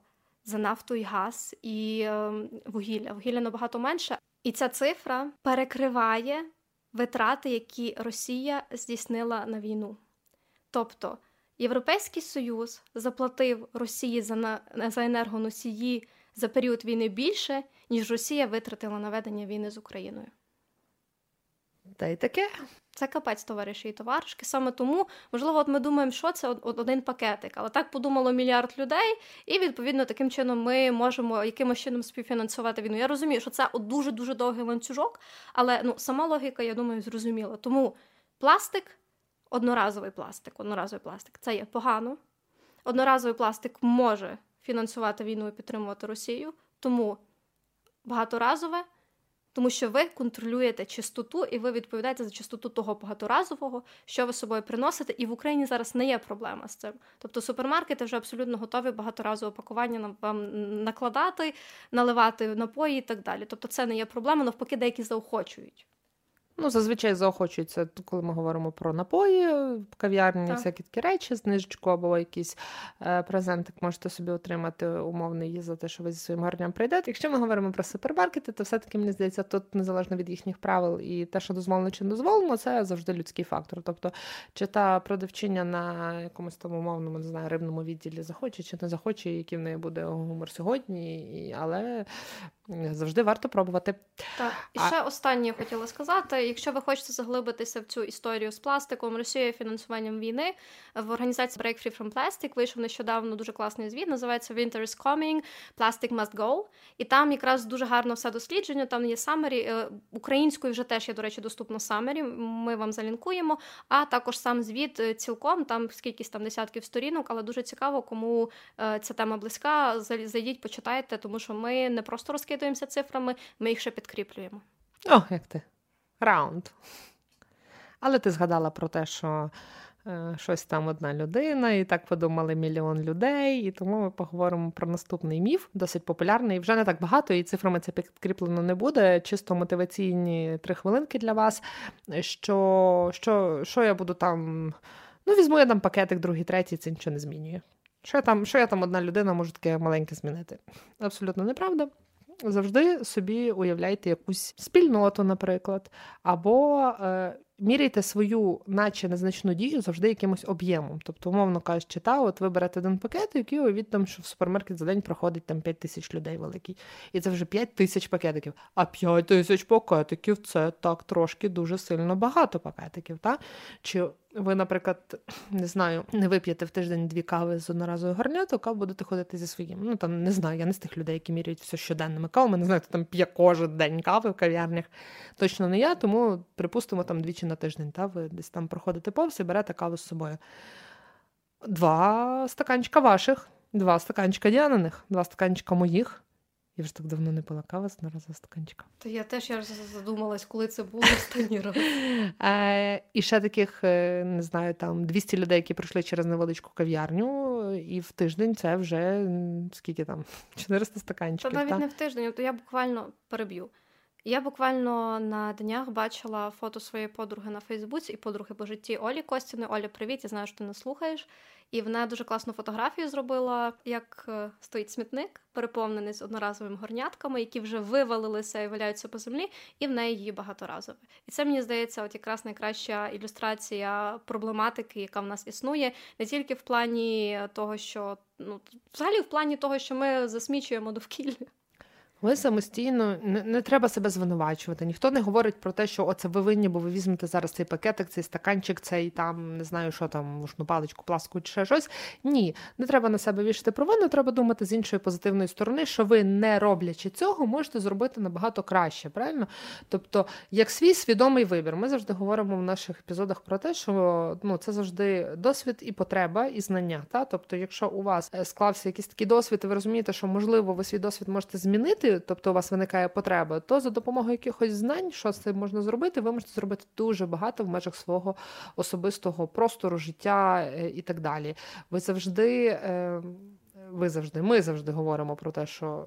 за нафту і газ і вугілля. Вугілля набагато менше. І ця цифра перекриває витрати, які Росія здійснила на війну. Тобто Європейський Союз заплатив Росії за енергоносії за період війни більше, ніж Росія витратила на ведення війни з Україною. Та й таке. Це капець, товариші і товаришки. Саме тому, можливо, от ми думаємо, що це один пакетик, але так подумало мільярд людей, і, відповідно, таким чином ми можемо якимось чином співфінансувати війну. Я розумію, що це дуже-дуже довгий ланцюжок, але сама логіка, я думаю, зрозуміла. Тому пластик, одноразовий пластик, це є погано. Одноразовий пластик може фінансувати війну і підтримувати Росію, тому багаторазове. Тому що ви контролюєте чистоту, і ви відповідаєте за чистоту того багаторазового, що ви з собою приносите. І в Україні зараз не є проблема з цим. Тобто супермаркети вже абсолютно готові багаторазове пакування вам накладати, наливати напої і так далі. Тобто це не є проблема, навпаки, деякі заохочують. Зазвичай заохочується, коли ми говоримо про напої, кав'ярні, всякі такі речі, знижечку або якийсь презентик можете собі отримати умовний за те, що ви зі своїм гарням прийдете. Якщо ми говоримо про супермаркети, то все-таки, мені здається, тут незалежно від їхніх правил і те, що дозволено чи не дозволено, це завжди людський фактор. Тобто, чи та продавчиня на якомусь там умовному, рибному відділі захоче, чи не захоче, який в неї буде гумор сьогодні, але завжди варто пробувати. Так. І ще останнє хотіла сказати. Якщо ви хочете заглибитися в цю історію з пластиком, Росією, фінансуванням війни, в організації Break Free From Plastic вийшов нещодавно дуже класний звіт, називається Winter is Coming, Plastic Must Go. І там якраз дуже гарно все дослідження, там є самері, українською вже теж є, до речі, доступно самері, ми вам залінкуємо, а також сам звіт цілком, там скількись там десятків сторінок, але дуже цікаво, кому ця тема близька, зайдіть, почитайте, тому що ми не просто розкидаємося цифрами, ми їх ще підкріплюємо. О, як ти. Раунд. Але ти згадала про те, що щось там одна людина, і так подумали мільйон людей, і тому ми поговоримо про наступний міф, досить популярний, вже не так багато, і цифрами це підкріплено не буде, чисто мотиваційні 3 хвилинки для вас, що я буду там, візьму я там пакетик, другий, третій, це нічого не змінює. Що я там одна людина можу таке маленьке змінити? Абсолютно неправда. Завжди собі уявляйте якусь спільноту, наприклад, або міряйте свою, наче незначну дію, завжди якимось об'ємом. Тобто, умовно кажучи, от ви берете один пакет, який уявіть там, що в супермаркет за день проходить там 5 тисяч людей великий. І це вже 5 тисяч пакетиків. А 5 тисяч пакетиків – це так трошки дуже сильно багато пакетиків, так? Чи ви, наприклад, не знаю, не вип'єте в тиждень 2 кави з одноразовою горняток, а будете ходити зі своїм. Ну, там, не знаю, я не з тих людей, які міряють все щоденними кавами, не знаю, хто там п'є кожен день кави в кав'ярнях. Точно не я, тому, припустимо, там 2 на тиждень, та ви десь там проходите повз і берете каву з собою. 2 стаканчика ваших, 2 стаканчика Діаниних, 2 стаканчика моїх. Я вже так давно не пила кави з одноразового стаканчика. Та я теж задумалась, коли це було останній раз. І ще таких, не знаю, там 200 людей, які пройшли через невеличку кав'ярню, і в тиждень це вже, скільки там, 400 стаканчиків. Та навіть не в тиждень, то я буквально переб'ю. Я буквально на днях бачила фото своєї подруги на Фейсбуці і подруги по житті Олі Костіної. Оля, привіт, я знаю, що ти нас слухаєш. І вона дуже класну фотографію зробила, як стоїть смітник, переповнений з одноразовими горнятками, які вже вивалилися і валяються по землі, і в неї її багаторазове. І це, мені здається, от якраз найкраща ілюстрація проблематики, яка в нас існує, не тільки в плані того, що... ну, взагалі в плані того, що ми засмічуємо довкілля. Ми самостійно, не треба себе звинувачувати. Ніхто не говорить про те, що оце ви винні, бо ви візьмете зараз цей пакетик, цей стаканчик, цей там, не знаю, що там, вушну паличку, пластику чи ще щось. Ні, не треба на себе вішати провину, треба думати з іншої позитивної сторони, що ви, не роблячи цього, можете зробити набагато краще, правильно? Тобто, як свій свідомий вибір. Ми завжди говоримо в наших епізодах про те, що ну, це завжди досвід і потреба, і знання. Та? Тобто, якщо у вас склався якийсь такий досвід, і ви розумієте, що, можливо, ви свій досвід можете змінити, тобто у вас виникає потреба, то за допомогою якихось знань, що з цим можна зробити, ви можете зробити дуже багато в межах свого особистого простору, життя і так далі. Ми завжди говоримо про те, що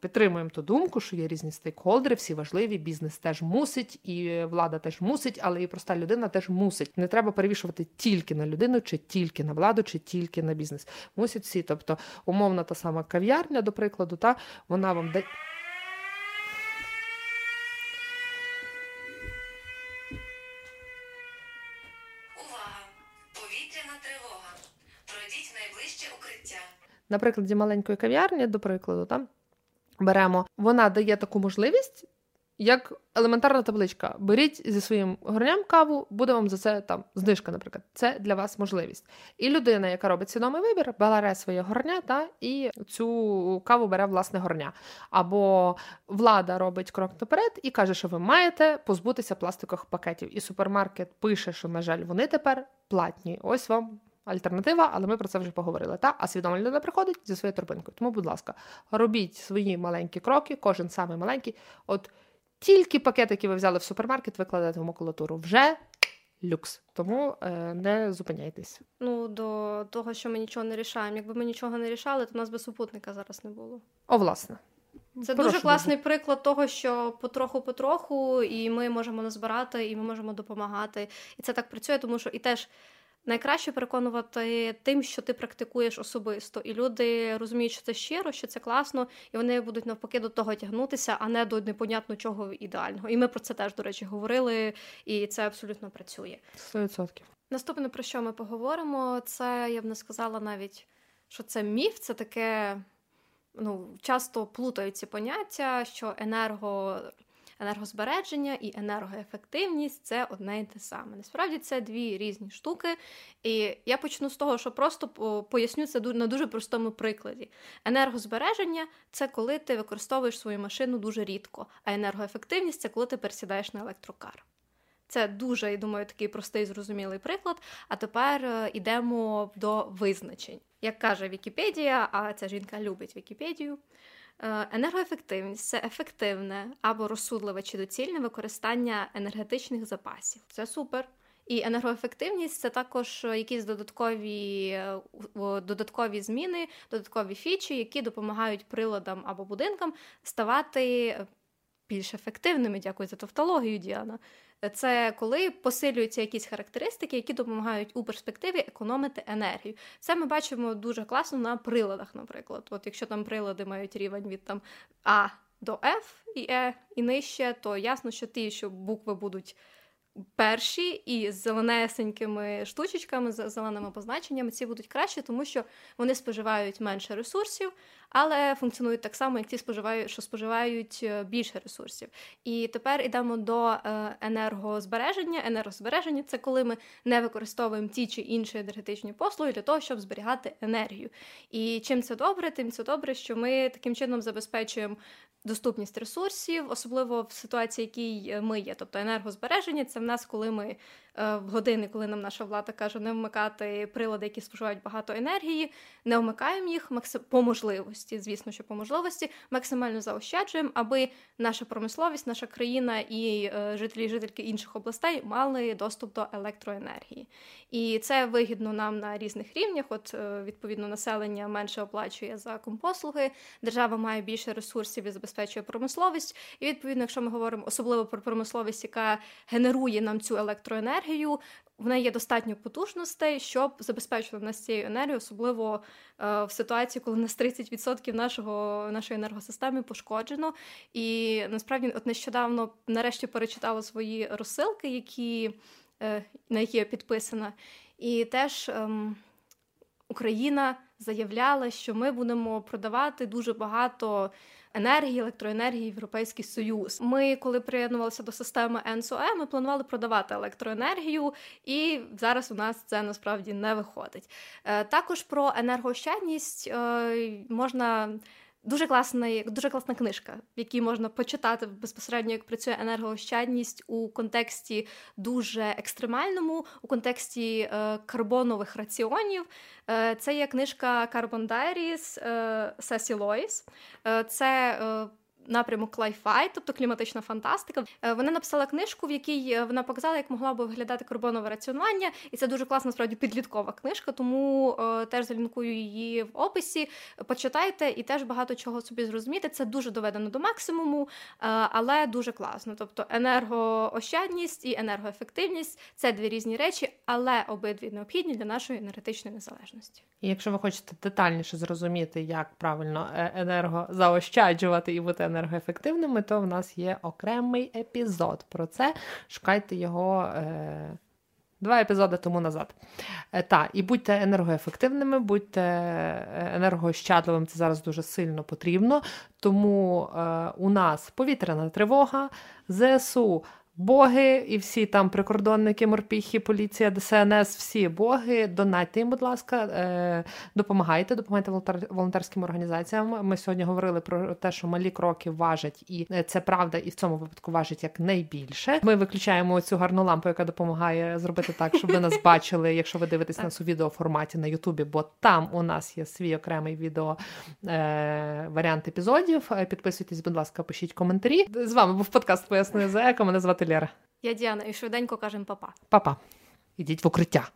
підтримуємо ту думку, що є різні стейкхолдери, всі важливі, бізнес теж мусить, і влада теж мусить, але і проста людина теж мусить. Не треба перевішувати тільки на людину, чи тільки на владу, чи тільки на бізнес. Мусять всі, тобто умовна та сама кав'ярня, до прикладу, та вона вам дає... На прикладі маленької кав'ярні, до прикладу, там беремо, вона дає таку можливість, як елементарна табличка. Беріть зі своїм горням каву, буде вам за це там знижка, наприклад. Це для вас можливість. І людина, яка робить свідомий вибір, бере своє горня і цю каву бере власне горня. Або влада робить крок наперед і каже, що ви маєте позбутися пластикових пакетів. І супермаркет пише, що, на жаль, вони тепер платні. Ось вам альтернатива, але ми про це вже поговорили. А свідома людина приходить зі своєю торбинкою. Тому, будь ласка, робіть свої маленькі кроки, кожен самий маленький. От тільки пакет, який ви взяли в супермаркет, викладете в макулатуру. Вже люкс. Тому не зупиняйтесь. До того, що ми нічого не рішаємо. Якби ми нічого не рішали, то в нас би супутника зараз не було. Власне. Це дуже класний приклад того, що потроху, і ми можемо назбирати, і ми можемо допомагати. І це так працює, тому що і теж найкраще переконувати тим, що ти практикуєш особисто. І люди розуміють, що це щиро, що це класно, і вони будуть навпаки до того тягнутися, а не до непонятно чого ідеального. І ми про це теж, до речі, говорили, і це абсолютно працює. 100%. Наступне, про що ми поговоримо, це, я б не сказала навіть, що це міф, це таке, часто плутають ці поняття, що енергозбереження і енергоефективність – це одне і те саме. Насправді, це 2 різні штуки. І я почну з того, що просто поясню це на дуже простому прикладі. Енергозбереження – це коли ти використовуєш свою машину дуже рідко, а енергоефективність – це коли ти пересідаєш на електрокар. Це дуже, я думаю, такий простий, зрозумілий приклад. А тепер йдемо до визначень. Як каже Вікіпедія, а ця жінка любить Вікіпедію, енергоефективність – це ефективне або розсудливе чи доцільне використання енергетичних запасів. Це супер. І енергоефективність – це також якісь додаткові зміни, додаткові фічі, які допомагають приладам або будинкам ставати більш ефективними. Дякую за тавтологію, Діана. Це коли посилюються якісь характеристики, які допомагають у перспективі економити енергію. Це ми бачимо дуже класно на приладах, наприклад. От якщо там прилади мають рівень від там А до F і Е і нижче, то ясно, що ті, що букви будуть перші і з зеленесенькими штучечками, з зеленими позначеннями, ці будуть краще, тому що вони споживають менше ресурсів, але функціонують так само, як ті, що споживають більше ресурсів. І тепер йдемо до енергозбереження. Енергозбереження – це коли ми не використовуємо ті чи інші енергетичні послуги для того, щоб зберігати енергію. І чим це добре? Тим це добре, що ми таким чином забезпечуємо доступність ресурсів, особливо в ситуації, в якій ми є. Тобто енергозбереження – це в нас, коли ми в години, коли нам наша влада каже не вмикати прилади, які споживають багато енергії, не вмикаємо їх по можливості, звісно, що по можливості, максимально заощаджуємо, аби наша промисловість, наша країна і жителі і жительки інших областей мали доступ до електроенергії. І це вигідно нам на різних рівнях. От, відповідно, населення менше оплачує за компослуги, держава має більше ресурсів і забезпечує промисловість. І, відповідно, якщо ми говоримо особливо про промисловість, яка генерує нам цю електроенергію, в неї є достатньо потужностей, щоб забезпечити нас цією енергією, особливо в ситуації, коли у нас 30% нашої енергосистеми пошкоджено. І насправді от нещодавно нарешті перечитала свої розсилки, на які я підписана. І теж Україна заявляла, що ми будемо продавати дуже багато енергії, електроенергії в Європейський Союз. Ми, коли приєднувалися до системи ЕНСОЕ, ми планували продавати електроенергію, і зараз у нас це насправді не виходить. Також про енергоощадність можна... Дуже класна книжка, в якій можна почитати безпосередньо, як працює енергоощадність у контексті дуже екстремальному, у контексті карбонових раціонів. Це є книжка Carbon Diaries Сесі Лойс. Це напрямок клайфай, тобто кліматична фантастика. Вона написала книжку, в якій вона показала, як могла би виглядати карбонове раціонування, і це дуже класна, справді, підліткова книжка, тому теж залінкую її в описі. Почитайте і теж багато чого собі зрозуміти. Це дуже доведено до максимуму, але дуже класно. Тобто енергоощадність і енергоефективність – це дві різні речі, але обидві необхідні для нашої енергетичної незалежності. І якщо ви хочете детальніше зрозуміти, як правильно енергозаощаджувати і бути енергоефективними, то в нас є окремий епізод про це. Шукайте його 2 епізоди тому назад. І будьте енергоефективними, будьте енергоощадливими, це зараз дуже сильно потрібно. Тому у нас повітряна тривога, ЗСУ, боги і всі там прикордонники, морпіхи, поліція, ДСНС, всі боги. Донатьте їм, будь ласка, допомагайте волонтерським організаціям. Ми сьогодні говорили про те, що малі кроки важать, і це правда, і в цьому випадку важить як найбільше. Ми виключаємо цю гарну лампу, яка допомагає зробити так, щоб ви нас бачили, якщо ви дивитесь нас у відеоформаті на Ютубі, бо там у нас є свій окремий відеоваріант епізодів. Підписуйтесь, будь ласка, пишіть коментарі. З вами був подкаст «Пояснює ЗЕК». Мене звати Лєра. Я Діана, і швиденько кажемо па-па. Па-па. Ідіть в укриття.